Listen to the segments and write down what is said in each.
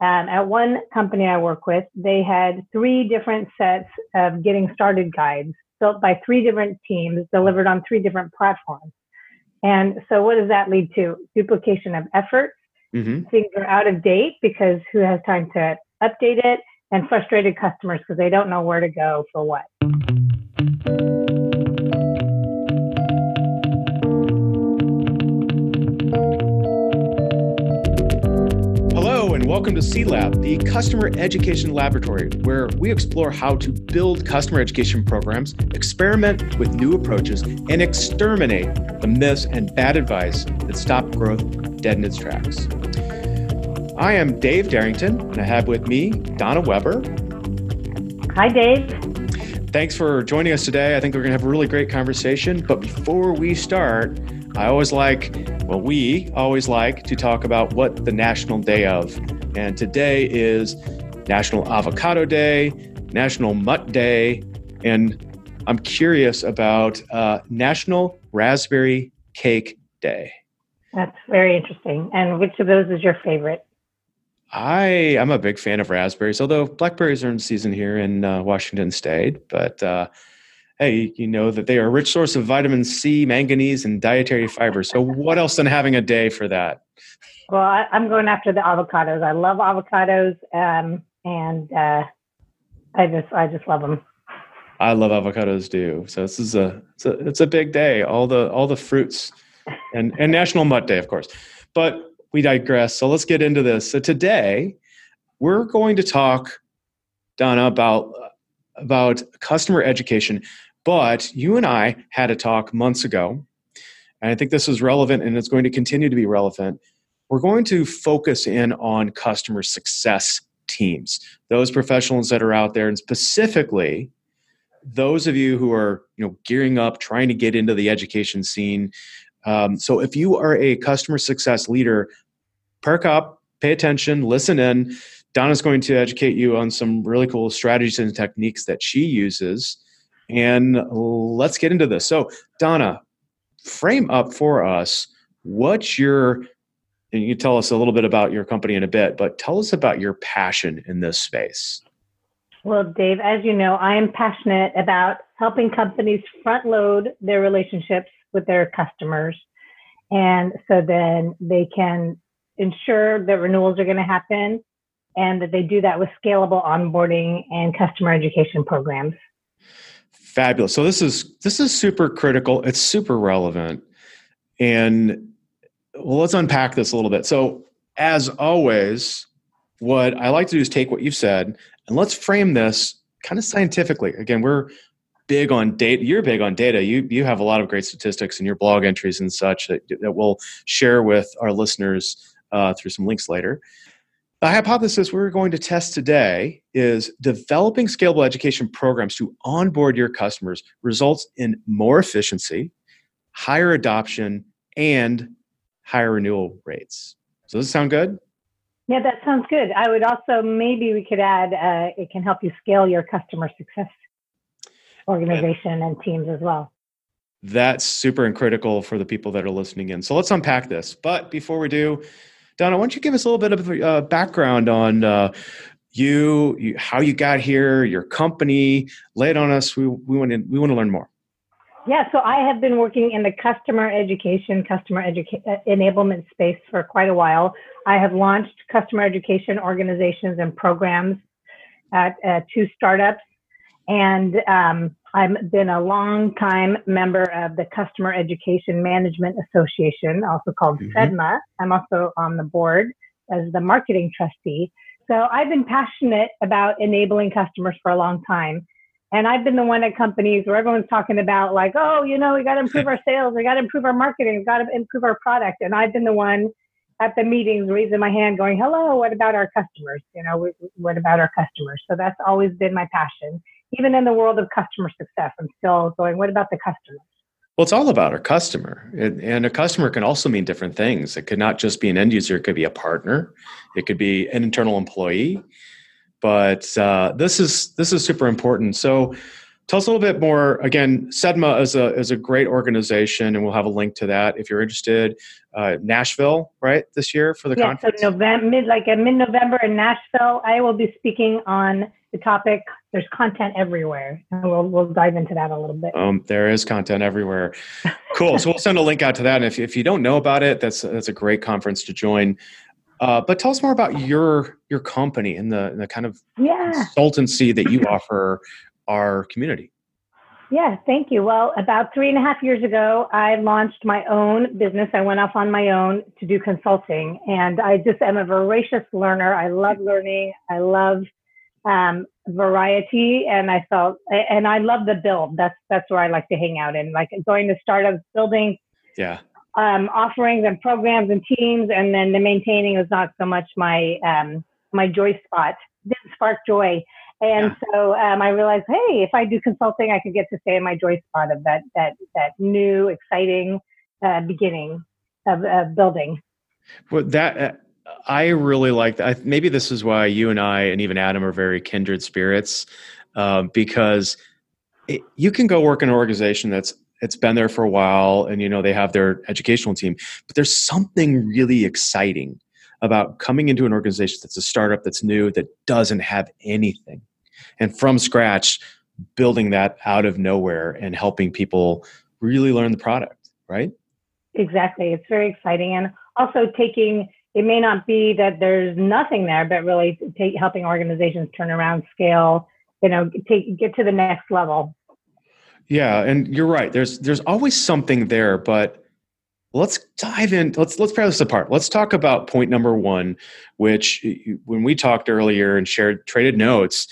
At one company I work with, they had three different sets of getting started guides built by three different teams, delivered on three different platforms. And so what does that lead to? Duplication of effort. Mm-hmm. Things are out of date because who has time to update it? And frustrated customers because they don't know where to go for what. Hello, and welcome to C-Lab, the Customer Education Laboratory, where we explore how to build customer education programs, experiment with new approaches, and exterminate the myths and bad advice that stop growth dead in its tracks. I am Dave Darrington, and I have with me Donna Weber. Hi, Dave. Thanks for joining us today. I think we're going to have a really great conversation. But before we start, we always like to talk about what the National Day of. And today is National Avocado Day, National Mutt Day, and I'm curious about National Raspberry Cake Day. That's very interesting. And which of those is your favorite? I am a big fan of raspberries, although blackberries are in season here in Washington State. But hey, you know that they are a rich source of vitamin C, manganese, and dietary fiber. So what else than having a day for that? Well, I'm going after the avocados. I love avocados, and I just love them. I love avocados too. So this is it's a big day. All the fruits, and National Mutt Day, of course, but. We digress. So let's get into this. So today, we're going to talk, Donna, about customer education. But you and I had a talk months ago, and I think this is relevant, and it's going to continue to be relevant. We're going to focus in on customer success teams, those professionals that are out there, and specifically those of you who are gearing up, trying to get into the education scene. So if you are a customer success leader, perk up, pay attention, listen in. Donna's going to educate you on some really cool strategies and techniques that she uses. And let's get into this. So Donna, frame up for us, and you tell us a little bit about your company in a bit, but tell us about your passion in this space. Well, Dave, as you know, I am passionate about helping companies front load their relationships with their customers. And so then they can ensure that renewals are going to happen and that they do that with scalable onboarding and customer education programs. Fabulous. So this is super critical. It's super relevant. And well, let's unpack this a little bit. So as always, what I like to do is take what you've said and let's frame this kind of scientifically. Again, we're big on data. You're big on data. You have a lot of great statistics in your blog entries and such that we'll share with our listeners through some links later. The hypothesis we're going to test today is developing scalable education programs to onboard your customers results in more efficiency, higher adoption, and higher renewal rates. So does it sound good? Yeah, that sounds good. I would also, maybe we could add, it can help you scale your customer success organization and teams as well. That's super and critical for the people that are listening in. So let's unpack this. But before we do, Donna, why don't you give us a little bit of background on you, how you got here, your company. Lay it on us. We want to learn more. Yeah. So I have been working in the customer enablement space for quite a while. I have launched customer education organizations and programs at two startups. And I've been a long-time member of the Customer Education Management Association, also called SEDMA. I'm also on the board as the marketing trustee. So I've been passionate about enabling customers for a long time. And I've been the one at companies where everyone's talking about like, we got to improve our sales, we got to improve our marketing, we got to improve our product. And I've been the one at the meetings raising my hand going, hello, what about our customers? What about our customers? So that's always been my passion. Even in the world of customer success, I'm still going, what about the customer? Well, it's all about our customer. And a customer can also mean different things. It could not just be an end user. It could be a partner. It could be an internal employee. But this is super important. So Tell us a little bit more. Again, SEDMA is a great organization, and we'll have a link to that if you're interested. Nashville, right, this year for the conference? So mid-November in Nashville, I will be speaking on the topic. There's content everywhere, and we'll dive into that a little bit. There is content everywhere. Cool. So we'll send a link out to that. And if you don't know about it, that's a great conference to join. But tell us more about your company and the kind of consultancy that you offer our community. Yeah, thank you. Well, about 3.5 years ago, I launched my own business. I went off on my own to do consulting, and I just am a voracious learner. I love learning. I love variety, and I love the build. That's where I like to hang out in, like going to startups, building offerings and programs and teams, and then the maintaining is not so much my joy spot. It didn't spark joy. And so I realized, hey, if I do consulting, I could get to stay in my joy spot of that new, exciting beginning of building. Well, I really like that. Maybe this is why you and I and even Adam are very kindred spirits, because you can go work in an organization it's been there for a while, and they have their educational team, but there's something really exciting about coming into an organization that's a startup, that's new, that doesn't have anything, and from scratch, building that out of nowhere and helping people really learn the product, right? Exactly. It's very exciting. And also it may not be that there's nothing there, but really helping organizations turn around, scale, get to the next level. Yeah. And you're right. There's always something there, but let's dive in. Let's pair this apart. Let's talk about point number one, which when we talked earlier and traded notes,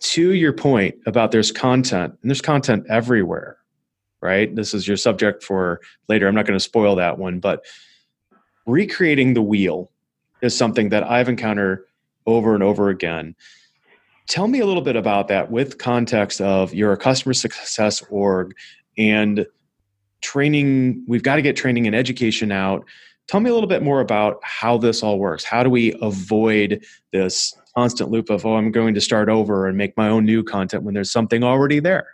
to your point about there's content, and there's content everywhere, right? This is your subject for later. I'm not going to spoil that one, but recreating the wheel is something that I've encountered over and over again. Tell me a little bit about that with context of you're a customer success org and training, we've got to get training and education out. Tell me a little bit more about how this all works. How do we avoid this constant loop of, I'm going to start over and make my own new content when there's something already there?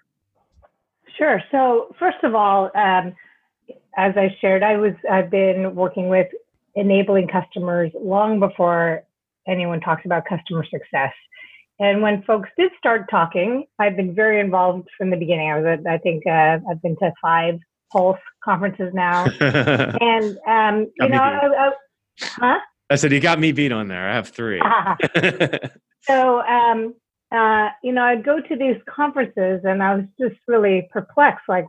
Sure. So first of all, as I shared, I've been working with enabling customers long before anyone talks about customer success. And when folks did start talking, I've been very involved from the beginning. I've been to 5 Pulse conferences now. And, I said, you got me beat on there. I have 3. So, I'd go to these conferences and I was just really perplexed. Like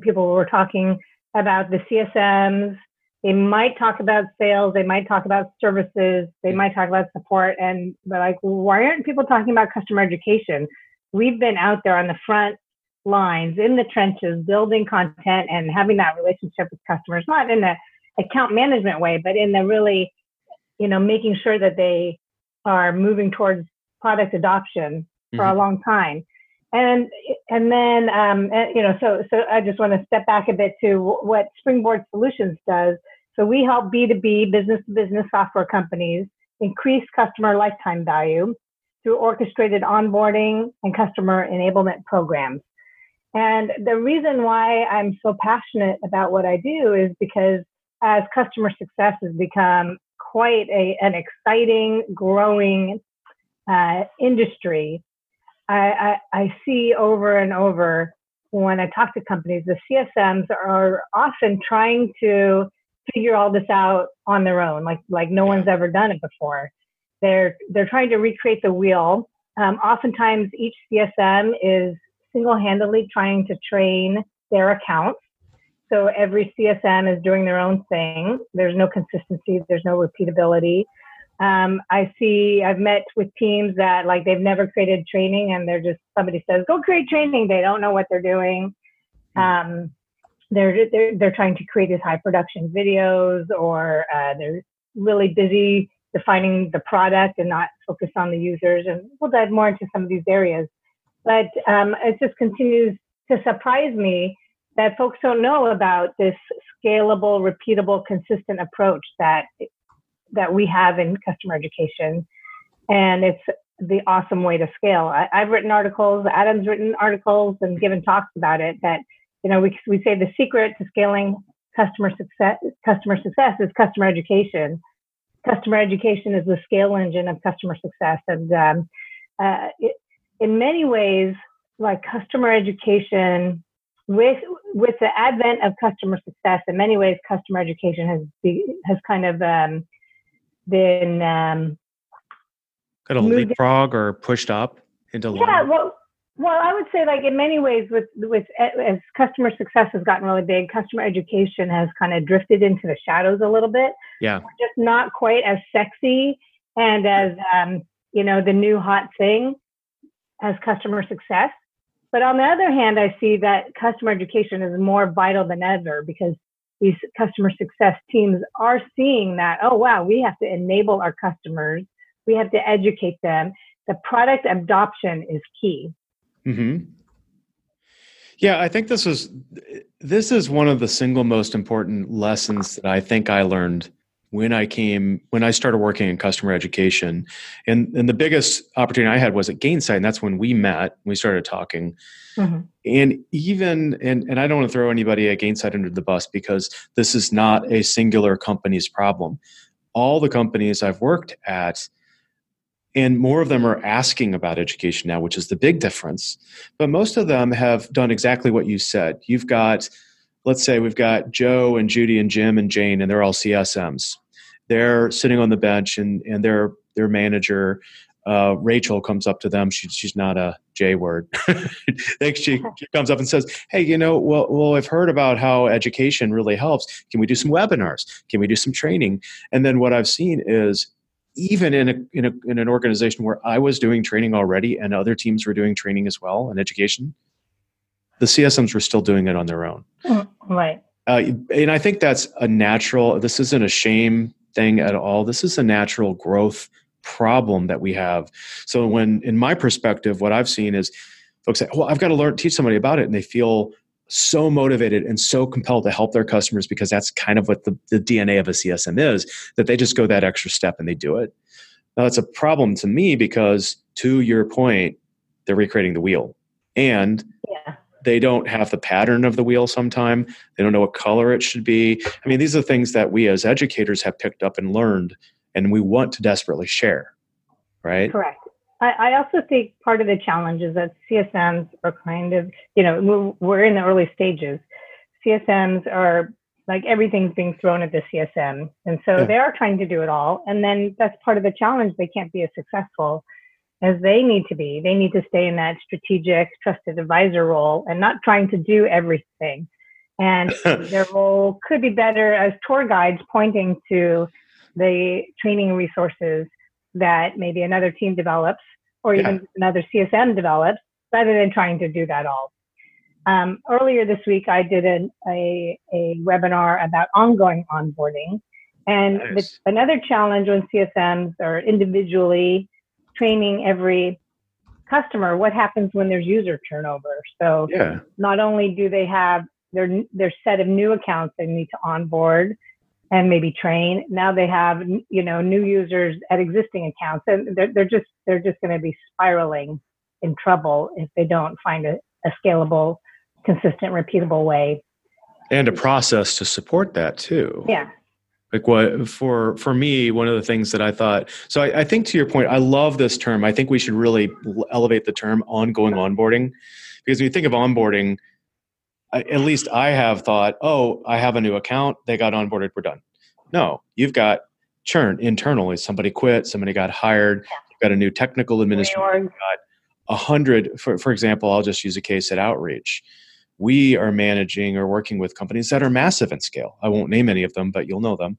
people were talking about the CSMs. They might talk about sales. They might talk about services. They might talk about support. And they're like, why aren't people talking about customer education? We've been out there on the front lines, in the trenches, building content and having that relationship with customers, not in the account management way, but in the really, making sure that they are moving towards product adoption for a long time. And then I just want to step back a bit to what Springboard Solutions does. So we help B2B, business-to-business software companies increase customer lifetime value through orchestrated onboarding and customer enablement programs. And the reason why I'm so passionate about what I do is because as customer success has become quite an exciting, growing industry, I see over and over when I talk to companies, the CSMs are often trying to figure all this out on their own, like no one's ever done it before. They're trying to recreate the wheel. Oftentimes, each CSM is single-handedly trying to train their accounts. So every CSM is doing their own thing. There's no consistency. There's no repeatability. I've met with teams that like they've never created training and somebody says, go create training. They don't know what they're doing. They're trying to create these high production videos or they're really busy defining the product and not focused on the users. And we'll dive more into some of these areas. But it just continues to surprise me that folks don't know about this scalable, repeatable, consistent approach that we have in customer education. And it's the awesome way to scale. I've written articles, Adam's written articles and given talks about it that, you know, we say the secret to scaling customer success is customer education. Customer education is the scale engine of customer success. And in many ways, like customer education, with the advent of customer success, in many ways, customer education has kind of leapfrog or pushed up into law. Yeah, well, I would say like in many ways, with as customer success has gotten really big, customer education has kind of drifted into the shadows a little bit. Yeah, just not quite as sexy and as the new hot thing as customer success. But on the other hand, I see that customer education is more vital than ever because these customer success teams are seeing that, oh, wow, we have to enable our customers. We have to educate them. The product adoption is key. Mm-hmm. Yeah, I think this is one of the single most important lessons that I think I learned when I started working in customer education. And the biggest opportunity I had was at Gainsight, and that's when we met, we started talking. Mm-hmm. And I don't want to throw anybody at Gainsight under the bus because this is not a singular company's problem. All the companies I've worked at, and more of them are asking about education now, which is the big difference. But most of them have done exactly what you said. You've got, let's say we've got Joe and Judy and Jim and Jane, and they're all CSMs. They're sitting on the bench, and their manager, Rachel, comes up to them. She's not a J word. she comes up and says, hey, well, I've heard about how education really helps. Can we do some webinars? Can we do some training? And then what I've seen is, even in an organization where I was doing training already and other teams were doing training as well and education, the CSMs were still doing it on their own. Right. And I think that's a natural, this isn't a shame thing at all. This is a natural growth problem that we have. So when, in my perspective, what I've seen is folks say, well, I've got to teach somebody about it. And they feel so motivated and so compelled to help their customers because that's kind of what the DNA of a CSM is, that they just go that extra step and they do it. Now, that's a problem to me because, to your point, they're recreating the wheel. And they don't have the pattern of the wheel sometime. They don't know what color it should be. I mean, these are things that we as educators have picked up and learned, and we want to desperately share, right? Correct. I also think part of the challenge is that CSMs are kind of, we're in the early stages. CSMs are like everything's being thrown at the CSM. And so they are trying to do it all. And then that's part of the challenge. They can't be as successful as they need to be. They need to stay in that strategic trusted advisor role and not trying to do everything. And their role could be better as tour guides pointing to the training resources that maybe another team develops or even another CSM develops rather than trying to do that all. Earlier this week, I did a webinar about ongoing onboarding. And nice. Another challenge when CSMs are individually training every customer, what happens when there's user turnover? So not only do they have their set of new accounts they need to onboard and maybe train, now they have new users at existing accounts, and they're just going to be spiraling in trouble if they don't find a scalable, consistent, repeatable way and a process to support that too. Yeah. Like what for me, one of the things that I thought, so I think to your point, I love this term. I think we should really elevate the term ongoing onboarding, because when you think of onboarding, at least I have thought, oh, I have a new account, they got onboarded, we're done. No, you've got churn internally. Somebody quit, somebody got hired, you've got a new technical administrator, you've got 100, for example, I'll just use a case at Outreach. We are managing or working with companies that are massive in scale. I won't name any of them, but you'll know them.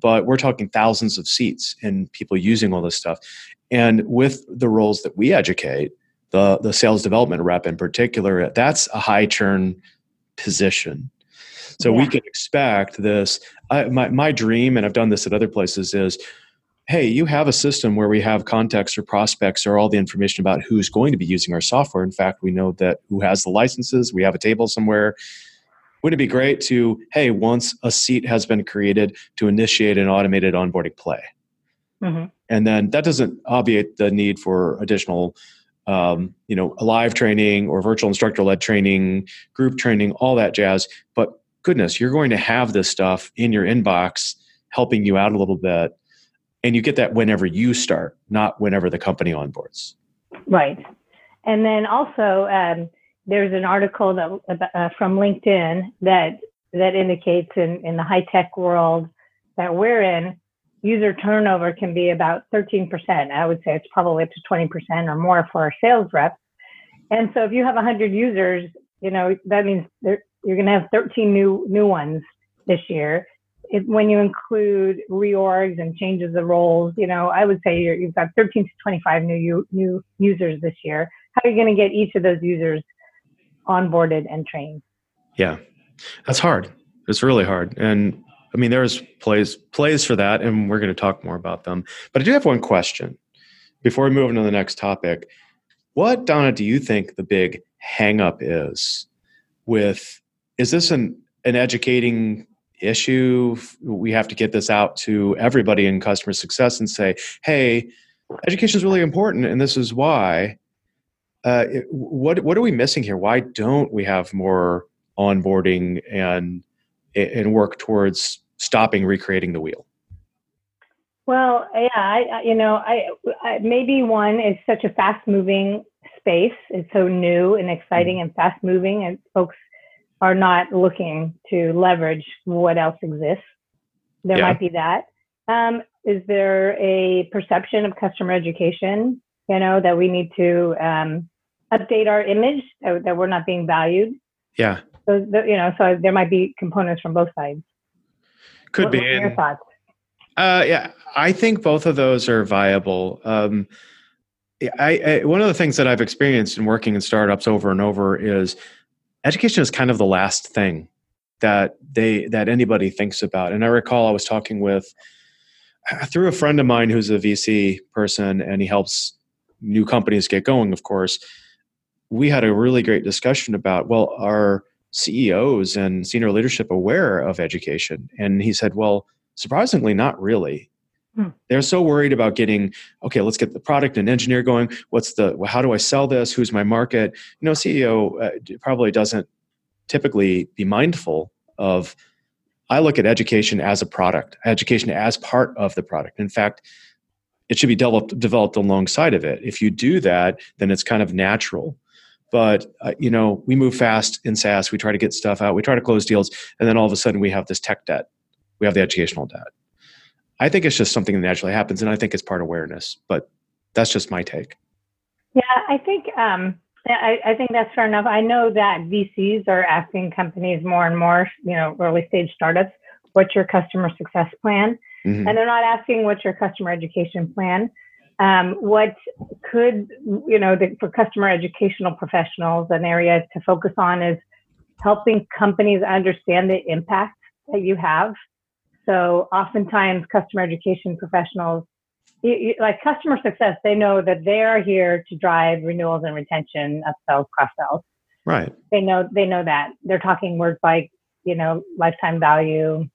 But we're talking thousands of seats and people using all this stuff. And with the roles that we educate, the sales development rep in particular, that's a high churn position. So we can expect this. My dream, and I've done this at other places, is, hey, you have a system where we have contacts or prospects or all the information about who's going to be using our software. In fact, we know that who has the licenses. We have a table somewhere. Wouldn't it be great to, hey, once a seat has been created, to initiate an automated onboarding play? Mm-hmm. And then that doesn't obviate the need for additional, live training or virtual instructor-led training, group training, all that jazz. But goodness, you're going to have this stuff in your inbox helping you out a little bit. And you get that whenever you start, not whenever the company onboards. Right. And then also, there's an article that from LinkedIn that indicates in the high-tech world that we're in, user turnover can be about 13%. I would say it's probably up to 20% or more for our sales reps. And so if you have 100 users, that means you're going to have 13 new ones this year. When you include reorgs and changes of roles, I would say you've got 13 to 25 new users this year. How are you going to get each of those users onboarded and trained? Yeah, that's hard. It's really hard. And there's plays for that, and we're going to talk more about them. But I do have one question before we move into the next topic. What, Donna, do you think the big hang-up is with, is this an educating issue? We have to get this out to everybody in customer success and say, hey, education is really important, and this is why. What are we missing here? Why don't we have more onboarding and work towards stopping recreating the wheel? Well, yeah, I maybe one is such a fast-moving space. It's so new and exciting and fast-moving, and folks are not looking to leverage what else exists. There might be that. Is there a perception of customer education, that we need to update our image, that we're not being valued? Yeah. So there might be components from both sides. Could be. What are your thoughts? Yeah, I think both of those are viable. I one of the things that I've experienced in working in startups over and over is education is kind of the last thing that anybody thinks about. And I recall I was talking through a friend of mine who's a VC person, and he helps new companies get going, of course. We had a really great discussion about, well, are CEOs and senior leadership aware of education? And he said, well, surprisingly, not really. They're so worried about let's get the product and engineer going. How do I sell this? Who's my market? CEO probably doesn't typically be mindful of, I look at education as a product, education as part of the product. In fact, it should be developed alongside of it. If you do that, then it's kind of natural. But, we move fast in SaaS. We try to get stuff out. We try to close deals. And then all of a sudden we have this tech debt. We have the educational debt. I think it's just something that naturally happens. And I think it's part awareness. But that's just my take. Yeah, I think I think that's fair enough. I know that VCs are asking companies more and more, early stage startups, what's your customer success plan? Mm-hmm. And they're not asking what's your customer education plan. For customer educational professionals, an area to focus on is helping companies understand the impact that you have. So oftentimes customer education professionals, like customer success, they know that they are here to drive renewals and retention, upsells, cross-sells. Right. They know that. They're talking words like, lifetime value,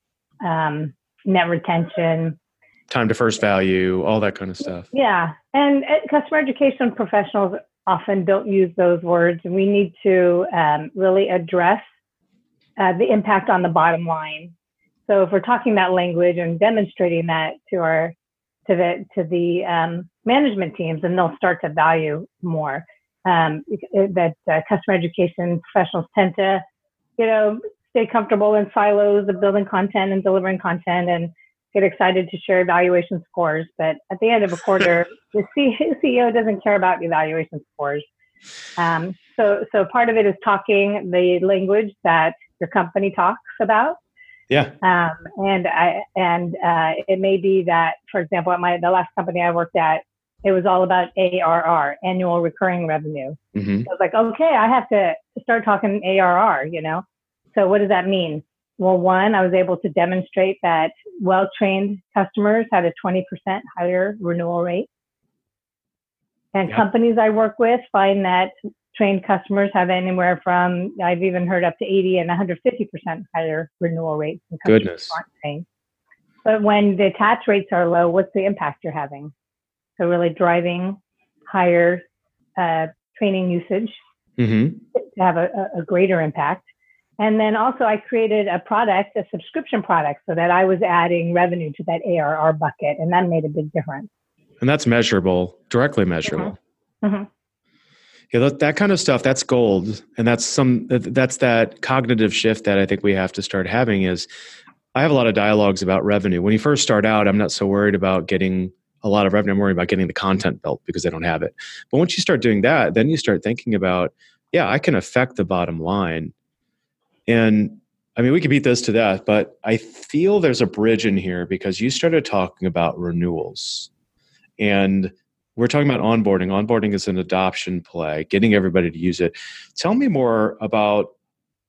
net retention, time to first value, all that kind of stuff. Yeah. And customer education professionals often don't use those words. And we need to really address the impact on the bottom line. So if we're talking that language and demonstrating that to the management teams, then they'll start to value more. That customer education professionals tend to, stay comfortable in silos of building content and delivering content and get excited to share evaluation scores. But at the end of a quarter, the CEO doesn't care about evaluation scores. So part of it is talking the language that your company talks about. Yeah. It may be that, for example, at the last company I worked at, it was all about ARR, annual recurring revenue. Mm-hmm. So I was like, okay, I have to start talking ARR, So what does that mean? Well, one, I was able to demonstrate that well-trained customers had a 20% higher renewal rate. And companies I work with find that trained customers have anywhere from, I've even heard up to 80% and 150% higher renewal rates. Goodness. But when the attach rates are low, what's the impact you're having? So really driving higher training usage to have a greater impact. And then also I created a product, a subscription product, so that I was adding revenue to that ARR bucket, and that made a big difference. And that's measurable, directly measurable. Yeah, that kind of stuff, that's gold. And that's that cognitive shift that I think we have to start having is, I have a lot of dialogues about revenue. When you first start out, I'm not so worried about getting a lot of revenue. I'm worried about getting the content built because they don't have it. But once you start doing that, then you start thinking about, yeah, I can affect the bottom line. And I mean, we could beat this to death, but I feel there's a bridge in here because you started talking about renewals. And we're talking about onboarding. Onboarding is an adoption play, getting everybody to use it. Tell me more about,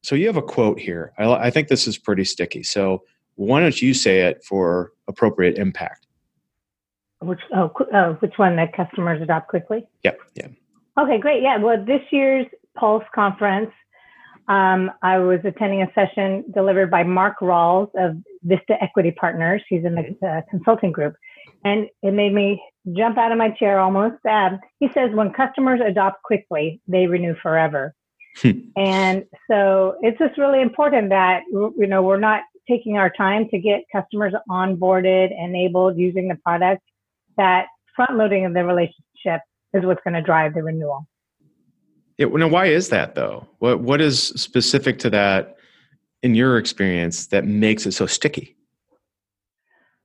so you have a quote here. I think this is pretty sticky. So why don't you say it for appropriate impact? Which one, that customers adopt quickly? Yeah. Okay, great. Yeah, well, this year's Pulse conference, I was attending a session delivered by Mark Rawls of Vista Equity Partners. He's in the consulting group. And it made me jump out of my chair almost. He says, when customers adopt quickly, they renew forever. And so it's just really important that, you know, we're not taking our time to get customers onboarded, enabled, using the product. That front loading of the relationship is what's going to drive the renewal. Yeah, now, why is that though? What is specific to that in your experience that makes it so sticky?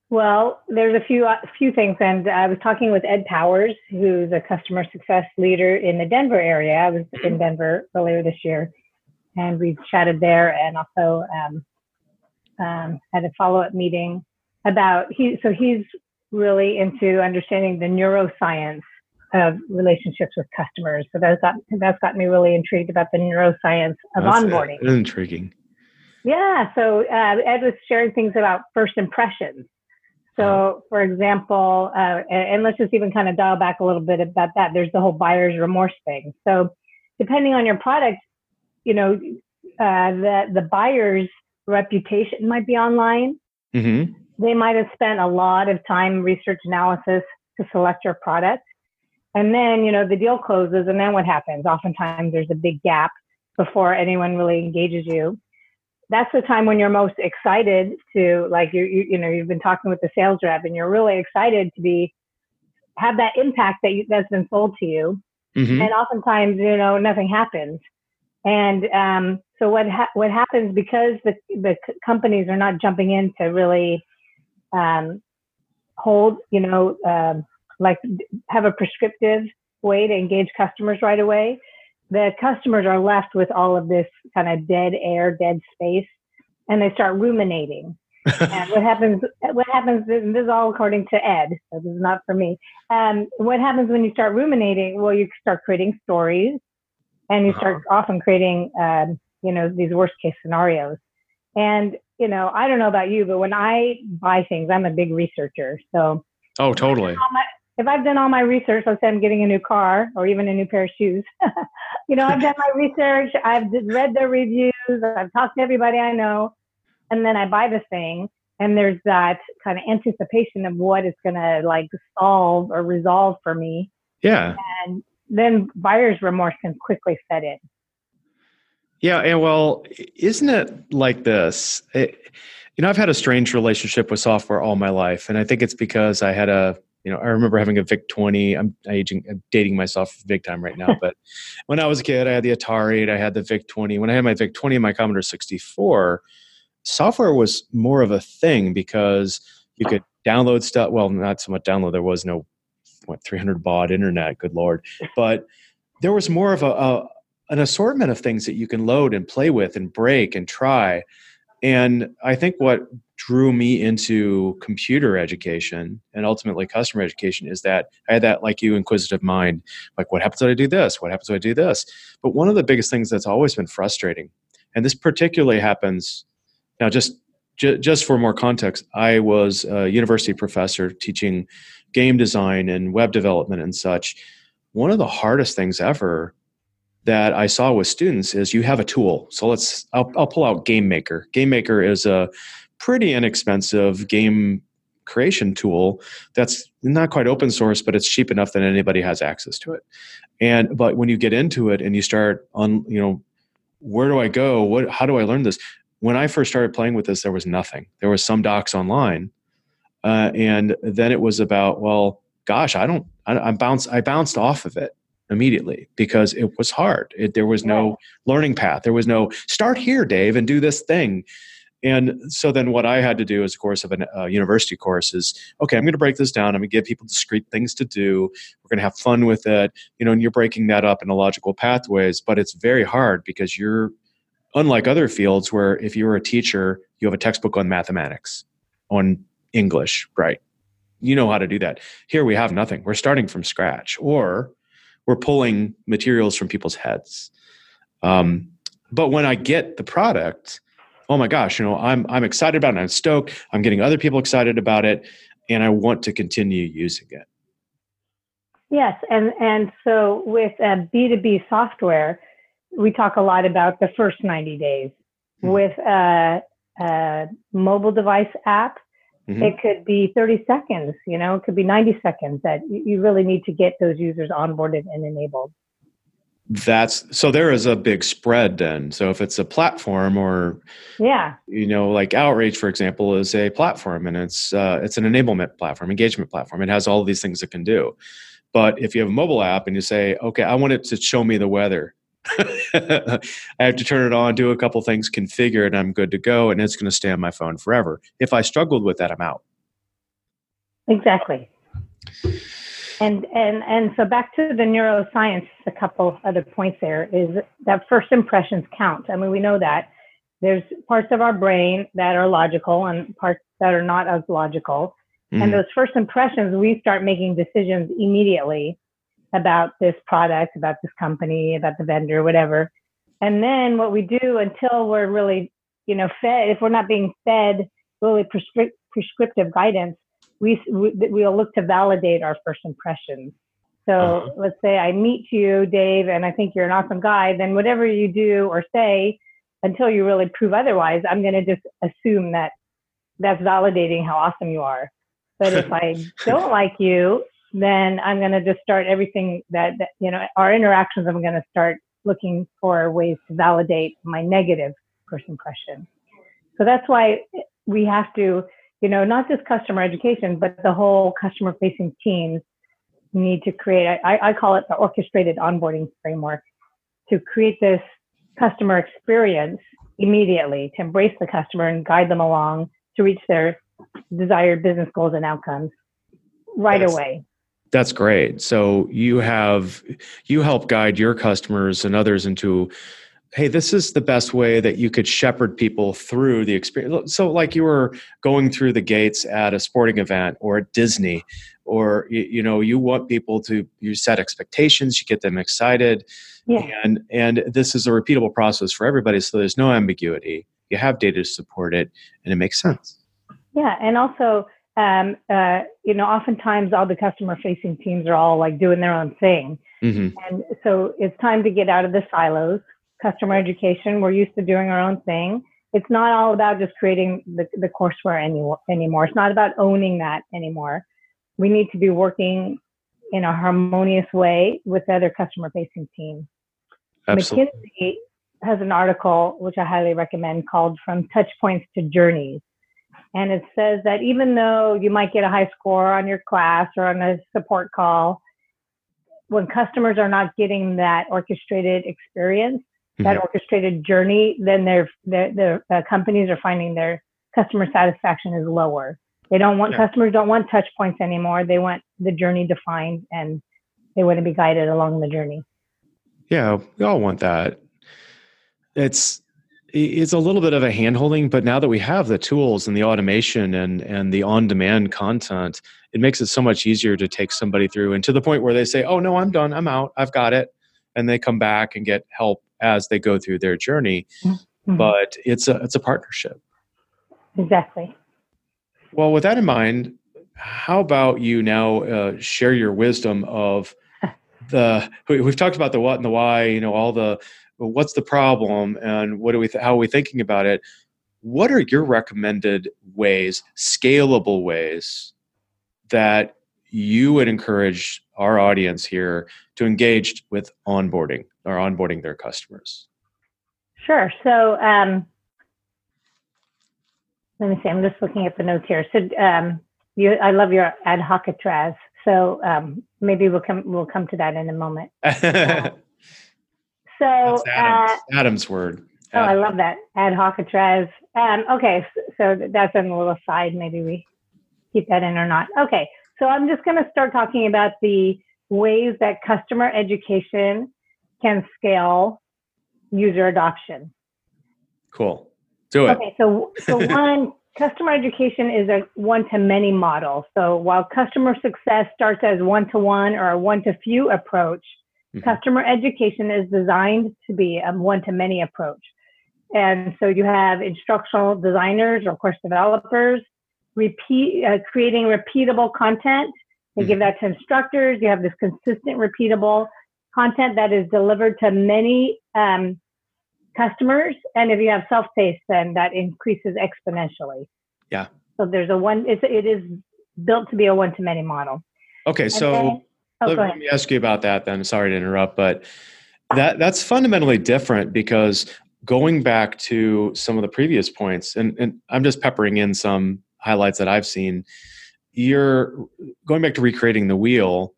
Well, there's a few things, and I was talking with Ed Powers, who's a customer success leader in the Denver area. I was in Denver earlier this year, and we chatted there, and also had a follow-up meeting about he's really into understanding the neuroscience of relationships with customers. So that's got me really intrigued about the neuroscience of onboarding. That's intriguing. Yeah. So Ed was sharing things about first impressions. So, for example, and let's just even kind of dial back a little bit about that. There's the whole buyer's remorse thing. So, depending on your product, you know, the buyer's reputation might be online. Mm-hmm. They might have spent a lot of time, research, analysis to select your product. And then, you know, the deal closes, and then what happens? Oftentimes, there's a big gap before anyone really engages you. That's the time when you're most excited to, like, you know, you've been talking with the sales rep and you're really excited to have that impact that's been sold to you. Mm-hmm. And oftentimes, you know, nothing happens. And so what happens, because the companies are not jumping in to really hold, you know, like have a prescriptive way to engage customers right away, the customers are left with all of this kind of dead air, dead space, and they start ruminating. And what happens, and this is all according to Ed, so this is not for me. What happens when you start ruminating? Well, you start creating stories, and you start often creating, you know, these worst case scenarios. And, you know, I don't know about you, but when I buy things, I'm a big researcher. So. Oh, totally. If I've done all my research, let's say I'm getting a new car or even a new pair of shoes, you know, I've done my research, I've read their reviews, I've talked to everybody I know, and then I buy the thing, and there's that kind of anticipation of what it's going to like solve or resolve for me. Yeah. And then buyer's remorse can quickly set in. Yeah. And well, isn't it like this? You know, I've had a strange relationship with software all my life, and I think it's because I had you know, I remember having a VIC-20. I'm dating myself big time right now. But when I was a kid, I had the Atari and I had the VIC-20. When I had my VIC-20 and my Commodore 64, software was more of a thing because you could download stuff. Well, not so much download. There was no, 300 baud internet, good Lord. But there was more of an assortment of things that you can load and play with and break and try. And I think what drew me into computer education and ultimately customer education is that I had that, like you, inquisitive mind. Like, what happens when I do this? What happens when I do this? But one of the biggest things that's always been frustrating, and this particularly happens now, just for more context, I was a university professor teaching game design and web development and such. One of the hardest things ever that I saw with students is you have a tool. So I'll pull out Game Maker. Game Maker is a pretty inexpensive game creation tool that's not quite open source, but it's cheap enough that anybody has access to it. And but when you get into it and you start on, you know, where do I go? What? How do I learn this? When I first started playing with this, there was nothing. There was some docs online, and then it was about, well, gosh, I bounced off of it immediately because it was hard. There was no learning path. There was no start here, Dave, and do this thing. And so then what I had to do as a course of a university course is, okay, I'm going to break this down. I'm going to give people discrete things to do. We're going to have fun with it, you know. And you're breaking that up into logical pathways, but it's very hard because you're unlike other fields where if you're a teacher, you have a textbook on mathematics, on English, right? You know how to do that. Here we have nothing. We're starting from scratch, or we're pulling materials from people's heads. But when I get the product, oh my gosh, you know, I'm excited about it. I'm stoked. I'm getting other people excited about it, and I want to continue using it. Yes, and so with B2B software, we talk a lot about the first 90 days. Mm-hmm. With a mobile device app, mm-hmm. It could be 30 seconds, you know, it could be 90 seconds that you really need to get those users onboarded and enabled. So there is a big spread then. So if it's a platform or, you know, like Outreach, for example, is a platform, and it's an enablement platform, engagement platform. It has all of these things it can do. But if you have a mobile app and you say, okay, I want it to show me the weather, I have to turn it on, do a couple things, configure it, and I'm good to go, and it's going to stay on my phone forever. If I struggled with that, I'm out. Exactly. And so back to the neuroscience, a couple other points there is that first impressions count. I mean, we know that there's parts of our brain that are logical and parts that are not as logical. Mm-hmm. And those first impressions, we start making decisions immediately about this product, about this company, about the vendor, whatever. And then what we do until we're really, you know, fed, if we're not being fed really prescriptive guidance, we'll look to validate our first impressions. So let's say I meet you, Dave, and I think you're an awesome guy. Then whatever you do or say, until you really prove otherwise, I'm going to just assume that that's validating how awesome you are. But if I don't like you, then I'm going to just start everything that you know, our interactions, I'm going to start looking for ways to validate my negative first impression. So that's why we have to, you know, not just customer education, but the whole customer-facing teams need to create, I call it the orchestrated onboarding framework, to create this customer experience immediately, to embrace the customer and guide them along to reach their desired business goals and outcomes right away. That's great. So you help guide your customers and others into, hey, this is the best way that you could shepherd people through the experience. So like you were going through the gates at a sporting event or at Disney, or, you know, you want people to, you set expectations, you get them excited. Yeah. And this is a repeatable process for everybody. So there's no ambiguity. You have data to support it, and it makes sense. Yeah. And also, you know, oftentimes all the customer facing teams are all like doing their own thing. Mm-hmm. And so it's time to get out of the silos. Customer education, we're used to doing our own thing. It's not all about just creating the courseware anymore. It's not about owning that anymore. We need to be working in a harmonious way with other customer-facing teams. Absolutely. McKinsey has an article, which I highly recommend, called From Touchpoints to Journeys. And it says that even though you might get a high score on your class or on a support call, when customers are not getting that orchestrated experience, that orchestrated journey, then the companies are finding their customer satisfaction is lower. They don't want customers don't want touch points anymore. They want the journey defined, and they want to be guided along the journey. Yeah, we all want that. It's a little bit of a handholding, but now that we have the tools and the automation and the on-demand content, it makes it so much easier to take somebody through, and to the point where they say, "Oh no, I'm done. I'm out. I've got it," and they come back and get help as they go through their journey. Mm-hmm. But it's a partnership. Exactly. Well, with that in mind, how about you now share your wisdom of we've talked about the what and the why, you know, all the what's the problem and how are we thinking about it? what are your recommended ways, scalable ways, that you would encourage our audience here to engage with onboarding or onboarding their customers? Sure. So let me see. I'm just looking at the notes here. So I love your ad hoc Atraz. So maybe we'll come to that in a moment. So Adam's, Adam's word. Oh, I love that. Ad hoc Atraz. Okay. So that's a little aside. Maybe we keep that in or not. Okay. So I'm just going to start talking about the ways that customer education can scale user adoption. Cool. Do it. Okay. So one, customer education is a one-to-many model. So while customer success starts as one-to-one or a one-to-few approach, customer education is designed to be a one-to-many approach. And so you have instructional designers or course developers creating repeatable content. They give that to instructors. You have this consistent, repeatable content that is delivered to many customers. And if you have self-paced, then that increases exponentially. Yeah. So there's it is built to be a one-to-many model. Okay. So let me ask you about that then. Sorry to interrupt, but that's fundamentally different, because going back to some of the previous points, and I'm just peppering in some highlights that I've seen, you're going back to recreating the wheel.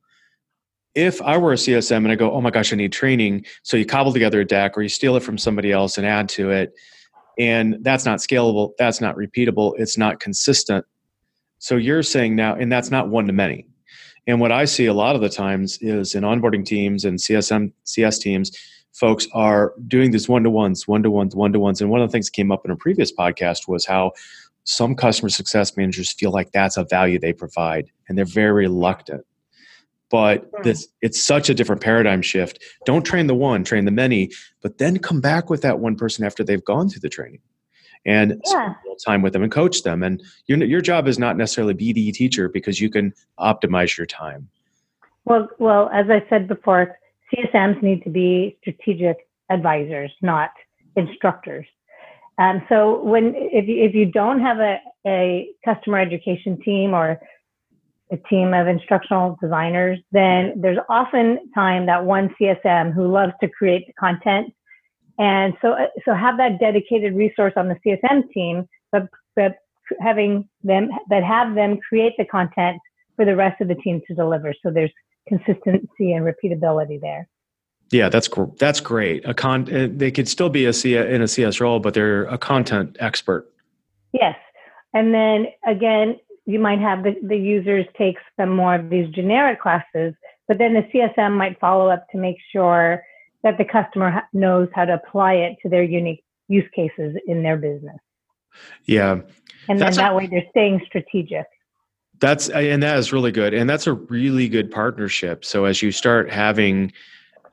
If I were a CSM and I go, oh my gosh, I need training. So you cobble together a deck, or you steal it from somebody else and add to it. And that's not scalable. That's not repeatable. It's not consistent. So you're saying now, and that's not one to many. And what I see a lot of the times is in onboarding teams and CS teams, folks are doing these one-to-ones. And one of the things that came up in a previous podcast was how some customer success managers feel like that's a value they provide, and they're very reluctant. But it's such a different paradigm shift. Don't train the one, train the many, but then come back with that one person after they've gone through the training and spend a little time with them and coach them. And your job is not necessarily be the teacher, because you can optimize your time. Well, as I said before, CSMs need to be strategic advisors, not instructors. So if you don't have a customer education team or a team of instructional designers, then there's often time that one CSM who loves to create the content. And so have that dedicated resource on the CSM team, but have them create the content for the rest of the team to deliver. So there's consistency and repeatability there. Yeah, that's great. They could still be in a CS role, but they're a content expert. Yes. And then again, you might have the users take some more of these generic classes, but then the CSM might follow up to make sure that the customer knows how to apply it to their unique use cases in their business. Yeah. And then that way they're staying strategic. That is really good. And that's a really good partnership. So as you start having...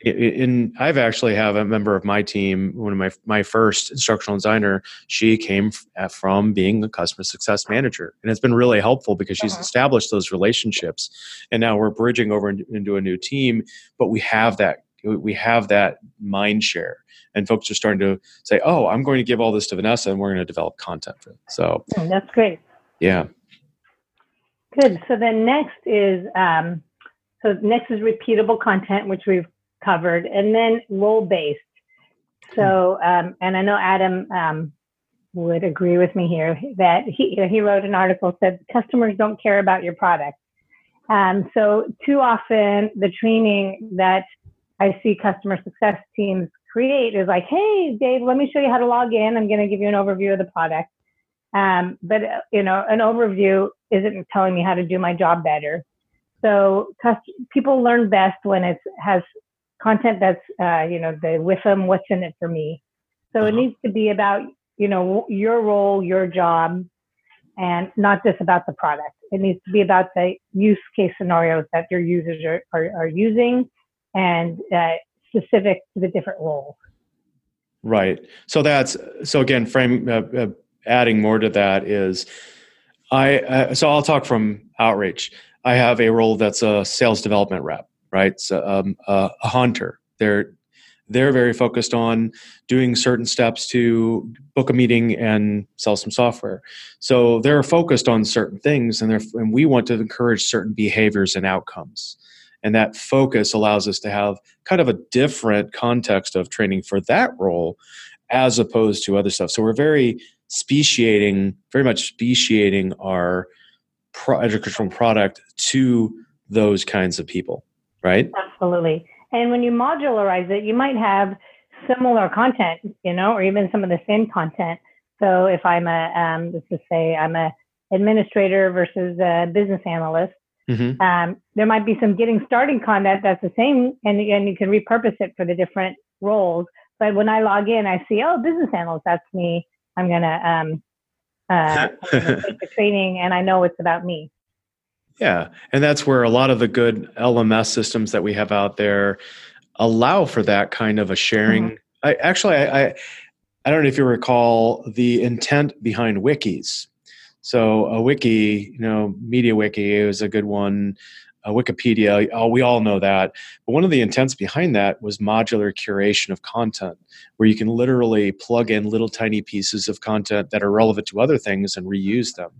I've actually have a member of my team, one of my first instructional designer, she came from being a customer success manager. And it's been really helpful because she's established those relationships. And now we're bridging over into a new team, but we have that mind share. And folks are starting to say, oh, I'm going to give all this to Vanessa and we're going to develop content for it. So that's great. Yeah. Good. So then next is repeatable content, which we've covered, and then role-based. So, and I know Adam would agree with me here that he wrote an article that said customers don't care about your product. So too often the training that I see customer success teams create is like, hey, Dave, let me show you how to log in. I'm going to give you an overview of the product. But an overview isn't telling me how to do my job better. So people learn best when it has content that's, the WIFM, what's in it for me. So it needs to be about, your role, your job, and not just about the product. It needs to be about the use case scenarios that your users are using and specific to the different roles. Right. So adding more to that is, so I'll talk from Outreach. I have a role that's a sales development rep. Right. So a hunter. They're They're very focused on doing certain steps to book a meeting and sell some software. So they're focused on certain things, and we want to encourage certain behaviors and outcomes. And that focus allows us to have kind of a different context of training for that role as opposed to other stuff. So we're very much speciating our educational product to those kinds of people, right? Absolutely. And when you modularize it, you might have similar content, you know, or even some of the same content. So if I'm let's just say I'm an administrator versus a business analyst, mm-hmm. There might be some getting started content that's the same, and you can repurpose it for the different roles. But when I log in, I see, oh, business analyst, that's me. I'm going to take the training, and I know it's about me. Yeah, and that's where a lot of the good LMS systems that we have out there allow for that kind of a sharing. Mm-hmm. I don't know if you recall the intent behind wikis. So a wiki, you know, MediaWiki is a good one. Wikipedia, we all know that. But one of the intents behind that was modular curation of content, where you can literally plug in little tiny pieces of content that are relevant to other things and reuse them.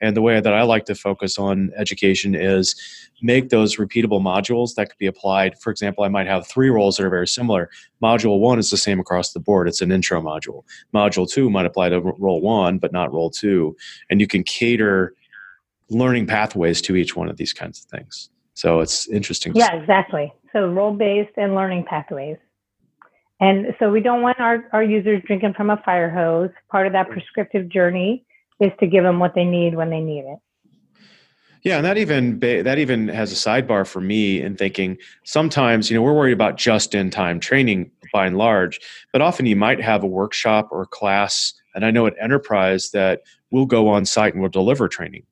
And the way that I like to focus on education is make those repeatable modules that could be applied. For example, I might have three roles that are very similar. Module one is the same across the board. It's an intro module. Module two might apply to role one, but not role two. And you can cater learning pathways to each one of these kinds of things. So it's interesting. Yeah, exactly. So role-based and learning pathways. And so we don't want our users drinking from a fire hose. Part of that prescriptive journey is to give them what they need when they need it. Yeah, and that even has a sidebar for me in thinking sometimes, you know, we're worried about just-in-time training by and large, but often you might have a workshop or a class, and I know at Enterprise that we'll go on site and we'll deliver training.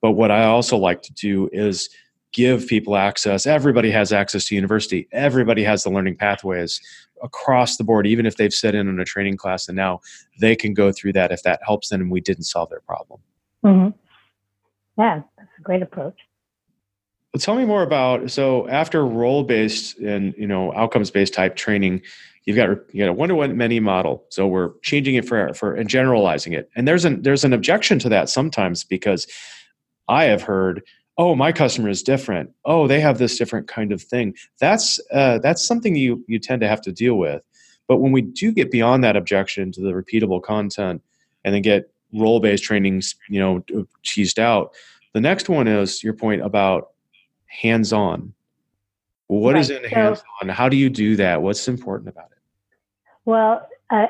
But what I also like to do is give people access. Everybody has access to university. Everybody has the learning pathways across the board, even if they've sat in on a training class, and now they can go through that if that helps them and we didn't solve their problem. Mm-hmm. Yeah, that's a great approach. Well, tell me more about, so after role-based and, you know, outcomes-based type training, you got a one-to-one many model. So we're changing it for and generalizing it. And there's an objection to that sometimes, because I have heard, oh, my customer is different. Oh, they have this different kind of thing. That's something you tend to have to deal with. But when we do get beyond that objection to the repeatable content and then get role-based trainings, you know, cheesed out, the next one is your point about hands-on. What is in hands-on? How do you do that? What's important about it? Well,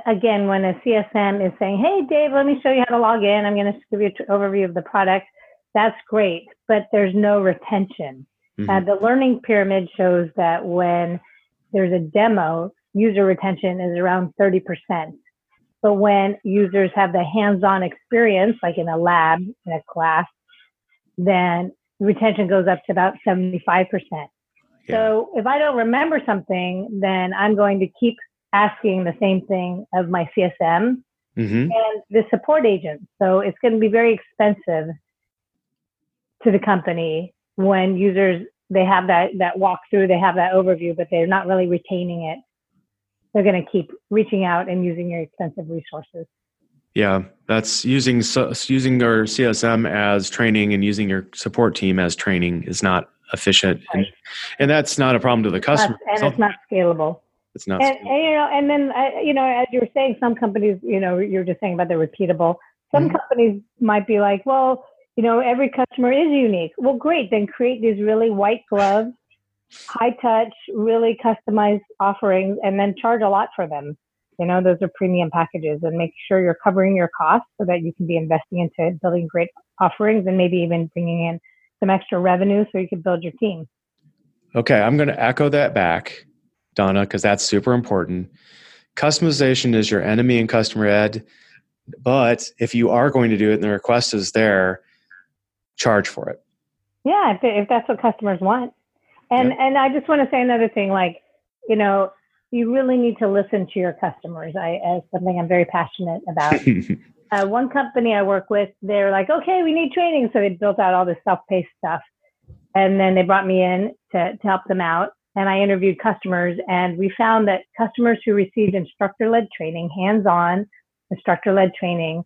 again, when a CSM is saying, hey, Dave, let me show you how to log in. I'm going to give you an overview of the product. That's great, but there's no retention. Mm-hmm. The learning pyramid shows that when there's a demo, user retention is around 30%. But when users have the hands-on experience, like in a lab, in a class, then retention goes up to about 75%. Yeah. So if I don't remember something, then I'm going to keep asking the same thing of my CSM mm-hmm. and the support agent. So it's going to be very expensive to the company when users, they have that walkthrough, they have that overview, but they're not really retaining it. They're going to keep reaching out and using your expensive resources. Yeah, that's using our CSM as training and using your support team as training is not efficient. Right. And that's not a problem to the customer. It's not scalable. It's not scalable. And, as you were saying, some companies, you know, you were just saying about the repeatable, some mm-hmm. companies might be like, well, you know, every customer is unique. Well, great. Then create these really white gloves, high touch, really customized offerings, and then charge a lot for them. You know, those are premium packages, and make sure you're covering your costs so that you can be investing into building great offerings and maybe even bringing in some extra revenue so you can build your team. Okay. I'm going to echo that back, Donna, because that's super important. Customization is your enemy in customer ed. But if you are going to do it and the request is there, charge for it. Yeah, if that's what customers want. And I just want to say another thing, like, you know, you really need to listen to your customers. As something I'm very passionate about. One company I work with, they're like, okay, we need training. So they built out all this self-paced stuff. And then they brought me in to help them out. and I interviewed customers, and we found that customers who received instructor-led training, hands-on instructor-led training,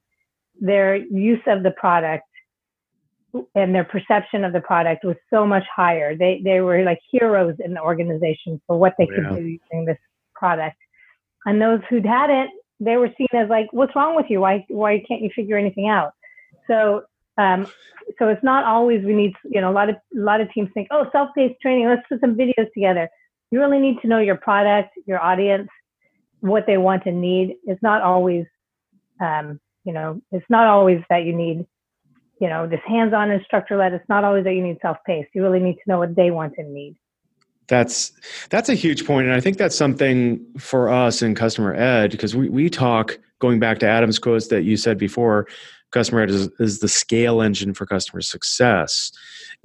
their use of the product and their perception of the product was so much higher. They were like heroes in the organization for what they could do using this product. And those who hadn't, they were seen as like, what's wrong with you? Why can't you figure anything out? So it's not always we need, you know, a lot of teams think, oh, self-paced training, let's put some videos together. You really need to know your product, your audience, what they want and need. It's not always, it's not always that you need, you know, this hands-on instructor-led. It's not always that you need self-paced. You really need to know what they want and need. That's a huge point. And I think that's something for us in customer ed, because we talk, going back to Adam's quotes that you said before, customer ed is the scale engine for customer success.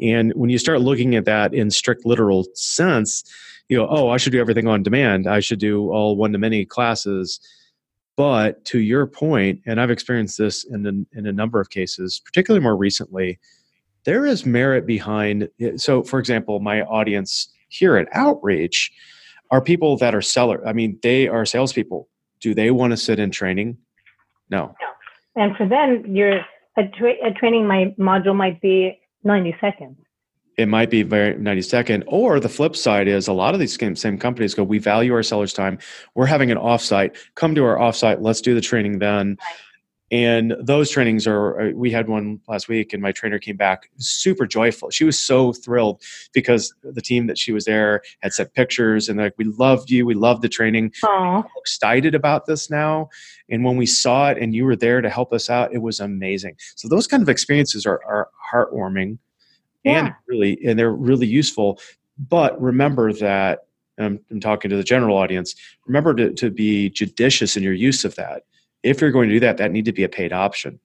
And when you start looking at that in strict literal sense, you know, oh, I should do everything on demand. I should do all one-to-many classes. But to your point, and I've experienced this in a number of cases, particularly more recently, there is merit behind it. So for example, my audience here at Outreach are people that are sellers. I mean, they are salespeople. Do they want to sit in training? No. And for them, a training module might be 90 seconds. It might be very 90-second. Or the flip side is a lot of these same companies go, we value our sellers' time. We're having an offsite. Come to our offsite. Let's do the training then. And those trainings we had one last week and my trainer came back super joyful. She was so thrilled because the team that she was there had sent pictures and they're like, we loved you. We loved the training. Aww. We're excited about this now. And when we saw it and you were there to help us out, it was amazing. So those kind of experiences are heartwarming. Yeah. And they're really useful. But remember that, I'm talking to the general audience, remember to be judicious in your use of that. If you're going to do that, that need to be a paid option.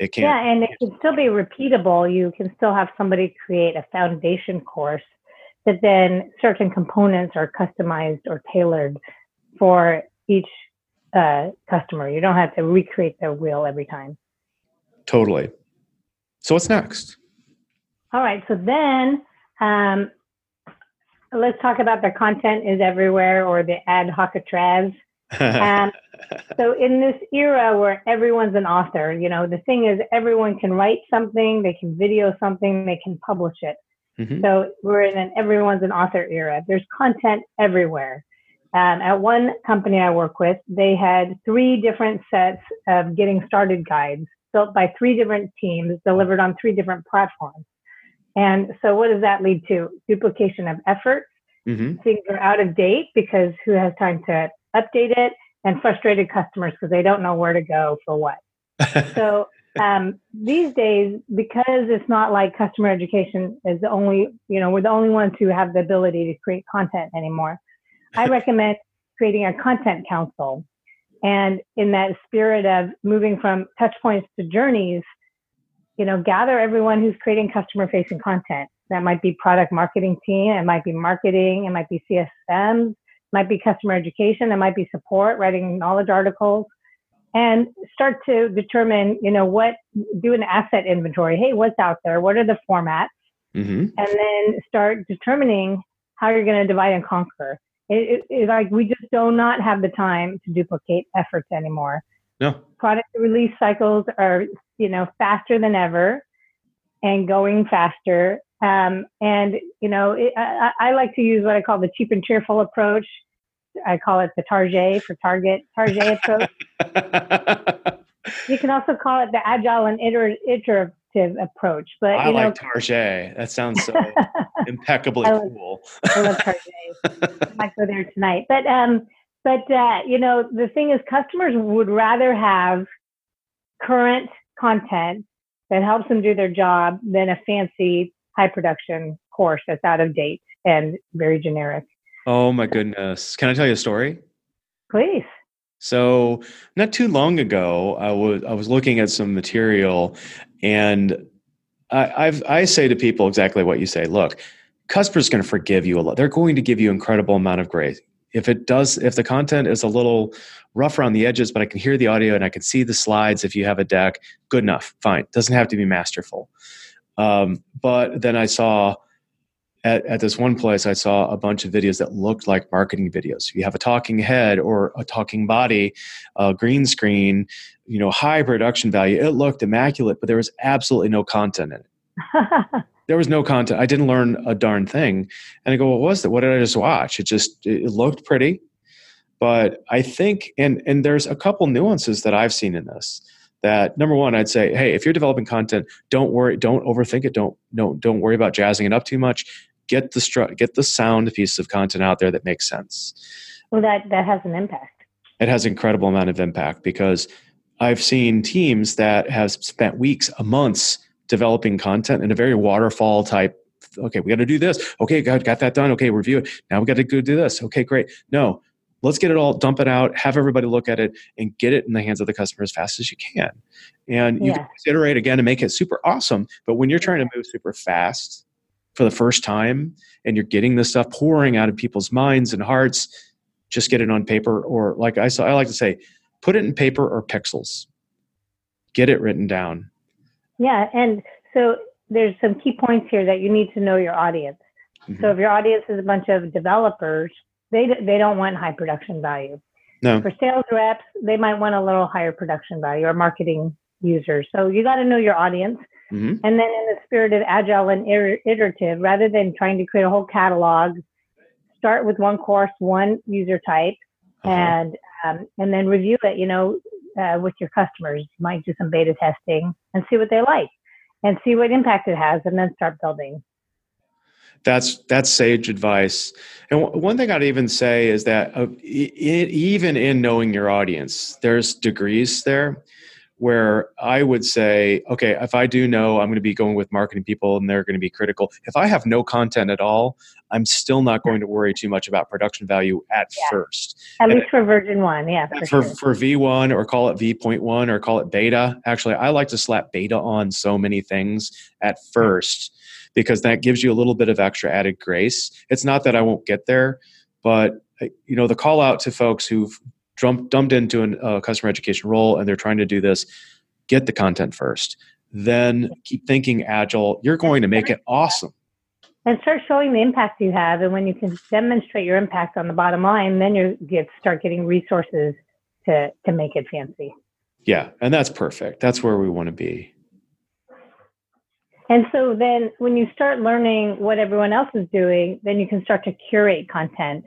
It can't. Yeah, and it can still be repeatable. You can still have somebody create a foundation course that then certain components are customized or tailored for each customer. You don't have to recreate their wheel every time. Totally. So what's next? All right, so then let's talk about the content is everywhere, or the ad hocatraz. So in this era where everyone's an author, you know, the thing is everyone can write something, they can video something, they can publish it. Mm-hmm. So we're in an everyone's an author era. There's content everywhere. At one company I work with, they had 3 different sets of getting started guides built by 3 different teams, delivered on 3 different platforms. And so what does that lead to? Duplication of effort. Mm-hmm. Things are out of date because who has time to update it, and frustrated customers because they don't know where to go for what. So these days, because it's not like customer education is the only, you know, we're the only ones who have the ability to create content anymore. I recommend creating a content council. And in that spirit of moving from touch points to journeys, you know, gather everyone who's creating customer-facing content. That might be product marketing team, it might be marketing, it might be CSMs, might be customer education, it might be support, writing knowledge articles, and start to determine, you know, do an asset inventory. Hey, what's out there? What are the formats? Mm-hmm. And then start determining how you're going to divide and conquer. It's like we just do not have the time to duplicate efforts anymore. No. Product release cycles are, you know, faster than ever and going faster. And, you know, I like to use what I call the cheap and cheerful approach. I call it the Target approach. You can also call it the agile and iterative approach. But I like Target. That sounds so impeccably cool. I love Target. I might go there tonight. But you know, the thing is, customers would rather have current content that helps them do their job than a fancy high production course that's out of date and very generic. Oh my goodness. Can I tell you a story? Please. So not too long ago, I was looking at some material, and I say to people exactly what you say. Look, customers are going to forgive you a lot. They're going to give you an incredible amount of grace. If the content is a little rough around the edges, but I can hear the audio and I can see the slides. If you have a deck, good enough, fine. Doesn't have to be masterful. But then I saw at this one place, I saw a bunch of videos that looked like marketing videos. You have a talking head or a talking body, a green screen, you know, high production value. It looked immaculate, but there was absolutely no content in it. There was no content. I didn't learn a darn thing. And I go, well, what was that? What did I just watch? It looked pretty. But I think, and there's a couple nuances that I've seen in this. That number one, I'd say, hey, if you're developing content, don't worry, don't overthink it, don't worry about jazzing it up too much. Get the sound piece of content out there that makes sense. Well, that has an impact. It has an incredible amount of impact because I've seen teams that have spent weeks, months developing content in a very waterfall type. Okay, we got to do this. Okay, got that done. Okay, review it. Now we got to go do this. Okay, great. No. Let's get it all, dump it out, have everybody look at it, and get it in the hands of the customer as fast as you can. And you can iterate again and make it super awesome. But when you're trying to move super fast for the first time and you're getting this stuff pouring out of people's minds and hearts, just get it on paper or like I like to say, put it in paper or pixels. Get it written down. Yeah. And so there's some key points here that you need to know your audience. Mm-hmm. So if your audience is a bunch of developers, they don't want high production value. No. For sales reps, they might want a little higher production value or marketing users. So you got to know your audience. Mm-hmm. And then in the spirit of agile and iterative, rather than trying to create a whole catalog, start with one course, one user type, and then review it, with your customers. You might do some beta testing and see what they like and see what impact it has and then start building. That's sage advice. And one thing I'd even say is that even in knowing your audience, there's degrees there where I would say, okay, if I do know I'm going to be going with marketing people and they're going to be critical, if I have no content at all, I'm still not going to worry too much about production value at first. At least for version one, yeah. For V1 or call it V.1 or call it beta. Actually, I like to slap beta on so many things at first. Because that gives you a little bit of extra added grace. It's not that I won't get there, but the call out to folks who've dumped into a customer education role and they're trying to do this, get the content first. Then keep thinking agile. You're going to make it awesome. And start showing the impact you have. And when you can demonstrate your impact on the bottom line, then you start getting resources to make it fancy. Yeah, and that's perfect. That's where we want to be. And so then when you start learning what everyone else is doing, then you can start to curate content.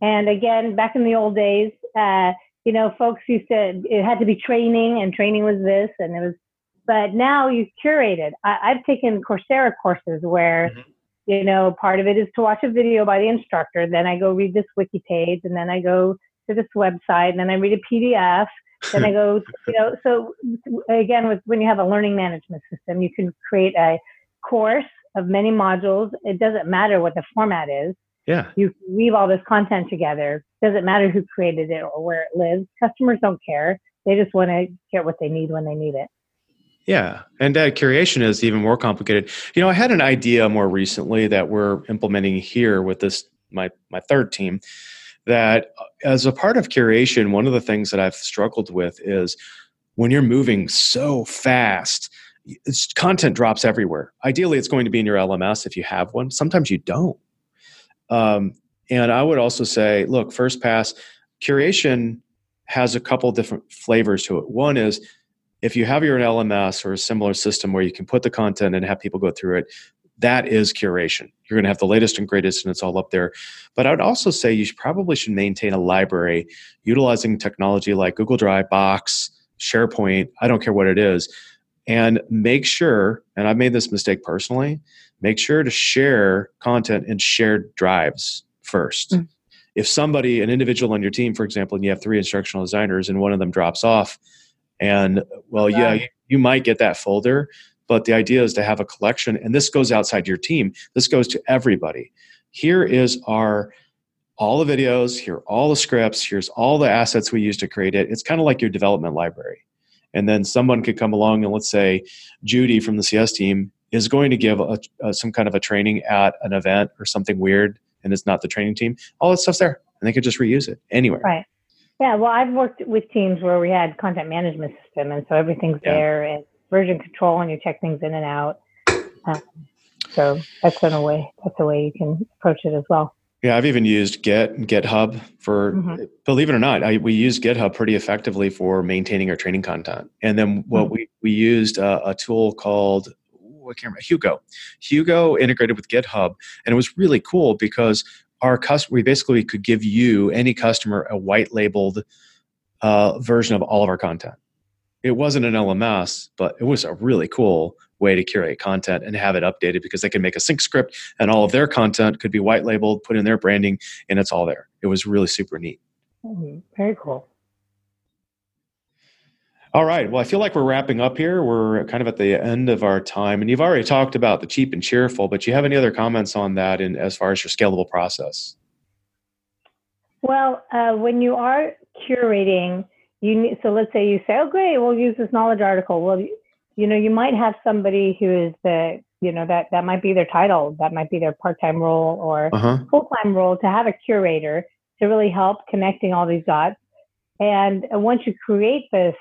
And again, back in the old days, folks used to, it had to be training and training was this and it was, but now you curate it. I've taken Coursera courses where, part of it is to watch a video by the instructor. Then I go read this wiki page and then I go to this website and then I read a PDF. Then I go, so again, when you have a learning management system, you can create a course of many modules. It doesn't matter what the format is. Yeah. You weave all this content together. Doesn't matter who created it or where it lives. Customers don't care. They just want to get what they need when they need it. Yeah. And curation is even more complicated. I had an idea more recently that we're implementing here with this, my third team. That as a part of curation, one of the things that I've struggled with is when you're moving so fast, content drops everywhere. Ideally, it's going to be in your LMS if you have one. Sometimes you don't. And I would also say, look, first pass, curation has a couple different flavors to it. One is if you have your LMS or a similar system where you can put the content and have people go through it, that is curation. You're going to have the latest and greatest, and it's all up there. But I would also say you should probably maintain a library utilizing technology like Google Drive, Box, SharePoint, I don't care what it is, and make sure, and I've made this mistake personally, make sure to share content in shared drives first. Mm-hmm. If somebody, an individual on your team, for example, and you have 3 instructional designers and one of them drops off, and you might get that folder. But the idea is to have a collection, and this goes outside your team. This goes to everybody. Here is all the videos, here are all the scripts, here's all the assets we use to create it. It's kind of like your development library. And then someone could come along and let's say Judy from the CS team is going to give some kind of a training at an event or something weird, and it's not the training team. All that stuff's there, and they could just reuse it anywhere. Right. Yeah, well, I've worked with teams where we had content management system, and so everything's there, and version control and you check things in and out. So that's in a way, that's a way you can approach it as well. Yeah, I've even used Git and GitHub for, believe it or not, we use GitHub pretty effectively for maintaining our training content. And then what we used a tool called Hugo integrated with GitHub. And it was really cool because we basically could give you, any customer, a white labeled version of all of our content. It wasn't an LMS, but it was a really cool way to curate content and have it updated, because they could make a sync script and all of their content could be white labeled, put in their branding, and it's all there. It was really super neat. Mm-hmm. Very cool. All right. Well, I feel like we're wrapping up here. We're kind of at the end of our time, and you've already talked about the cheap and cheerful, but you have any other comments on that in as far as your scalable process? Well, when you are curating, so let's say you say, oh, great, we'll use this knowledge article. Well, you might have somebody who is the, that might be their title, that might be their part-time role or full-time role, to have a curator to really help connecting all these dots. And once you create this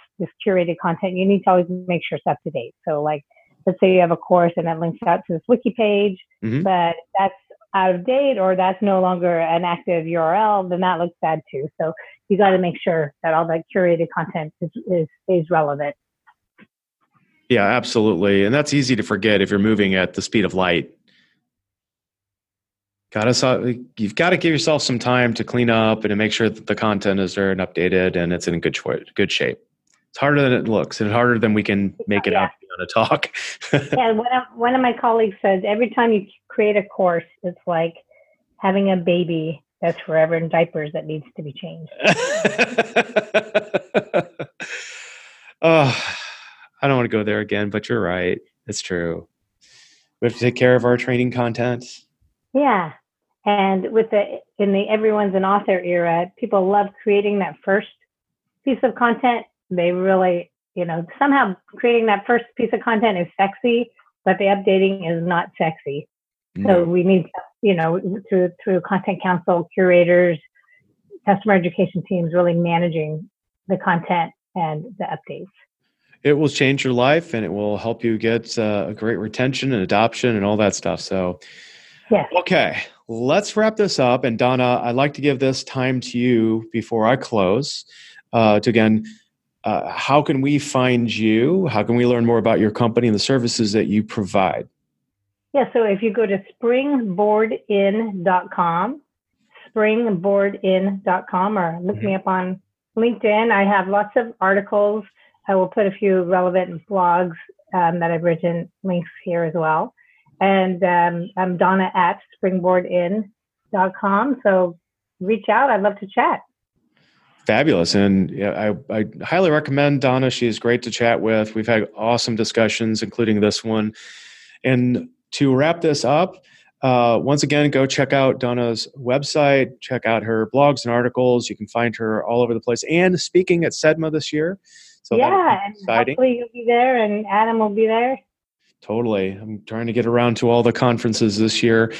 curated content, you need to always make sure it's up to date. So like, let's say you have a course and it links out to this wiki page, but that's out of date or that's no longer an active URL, then that looks bad too. So you got to make sure that all that curated content is relevant. Yeah, absolutely. And that's easy to forget if you're moving at the speed of light. You've got to give yourself some time to clean up and to make sure that the content is there and updated and it's in good shape. It's harder than it looks and harder than we can make it out on a talk. Yeah, one of my colleagues says every time you create a course, it's like having a baby that's forever in diapers that needs to be changed. I don't want to go there again, but you're right. It's true. We have to take care of our training content. Yeah. And in the everyone's an author era, people love creating that first piece of content. They really, somehow creating that first piece of content is sexy, but the updating is not sexy. Mm. So we need, through Content Council, curators, customer education teams, really managing the content and the updates. It will change your life and it will help you get a great retention and adoption and all that stuff. So, yeah. Okay, let's wrap this up. And Donna, I'd like to give this time to you before I close. How can we find you? How can we learn more about your company and the services that you provide? Yeah, so if you go to springboardin.com or look me up on LinkedIn, I have lots of articles. I will put a few relevant blogs that I've written, links here as well. And I'm Donna at springboardin.com. So reach out. I'd love to chat. Fabulous. And I highly recommend Donna. She's great to chat with. We've had awesome discussions, including this one. And to wrap this up, once again, go check out Donna's website, check out her blogs and articles. You can find her all over the place. And speaking at SEDMA this year. So yeah, and hopefully you'll be there and Adam will be there. Totally. I'm trying to get around to all the conferences this year.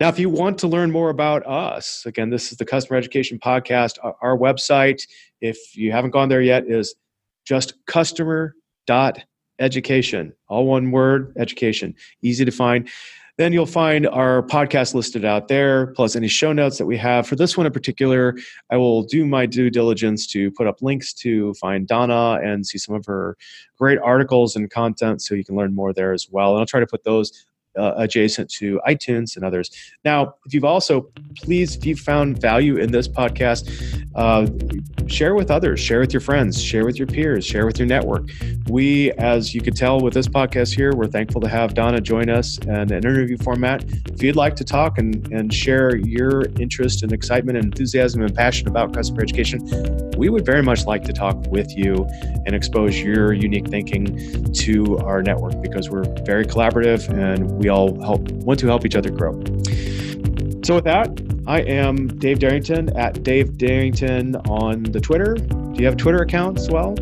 Now, if you want to learn more about us, again, this is the Customer Education Podcast. Our website, if you haven't gone there yet, is just customer.education. All one word, education. Easy to find. Then you'll find our podcast listed out there, plus any show notes that we have. For this one in particular, I will do my due diligence to put up links to find Donna and see some of her great articles and content, so you can learn more there as well. And I'll try to put those adjacent to iTunes and others. Now, if you found value in this podcast, share with others, share with your friends, share with your peers, share with your network. We, as you could tell with this podcast here, we're thankful to have Donna join us in an interview format. If you'd like to talk and share your interest and excitement and enthusiasm and passion about customer education, we would very much like to talk with you and expose your unique thinking to our network, because we're very collaborative and we all want to help each other grow. So with that, I am Dave Darrington at Dave Darrington on the Twitter. Do you have a Twitter account as well?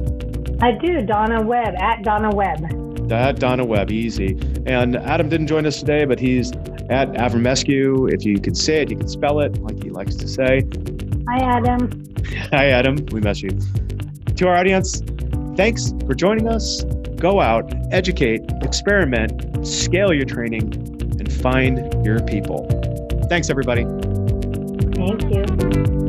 I do, Donna Webb, at Donna Webb. At Donna Webb, easy. And Adam didn't join us today, but he's at Avramescu. If you can say it, you can spell it, like he likes to say. Hi, Adam. Hi, Adam. We miss you. To our audience, thanks for joining us. Go out, educate, experiment, scale your training, find your people. Thanks, everybody. Thank you.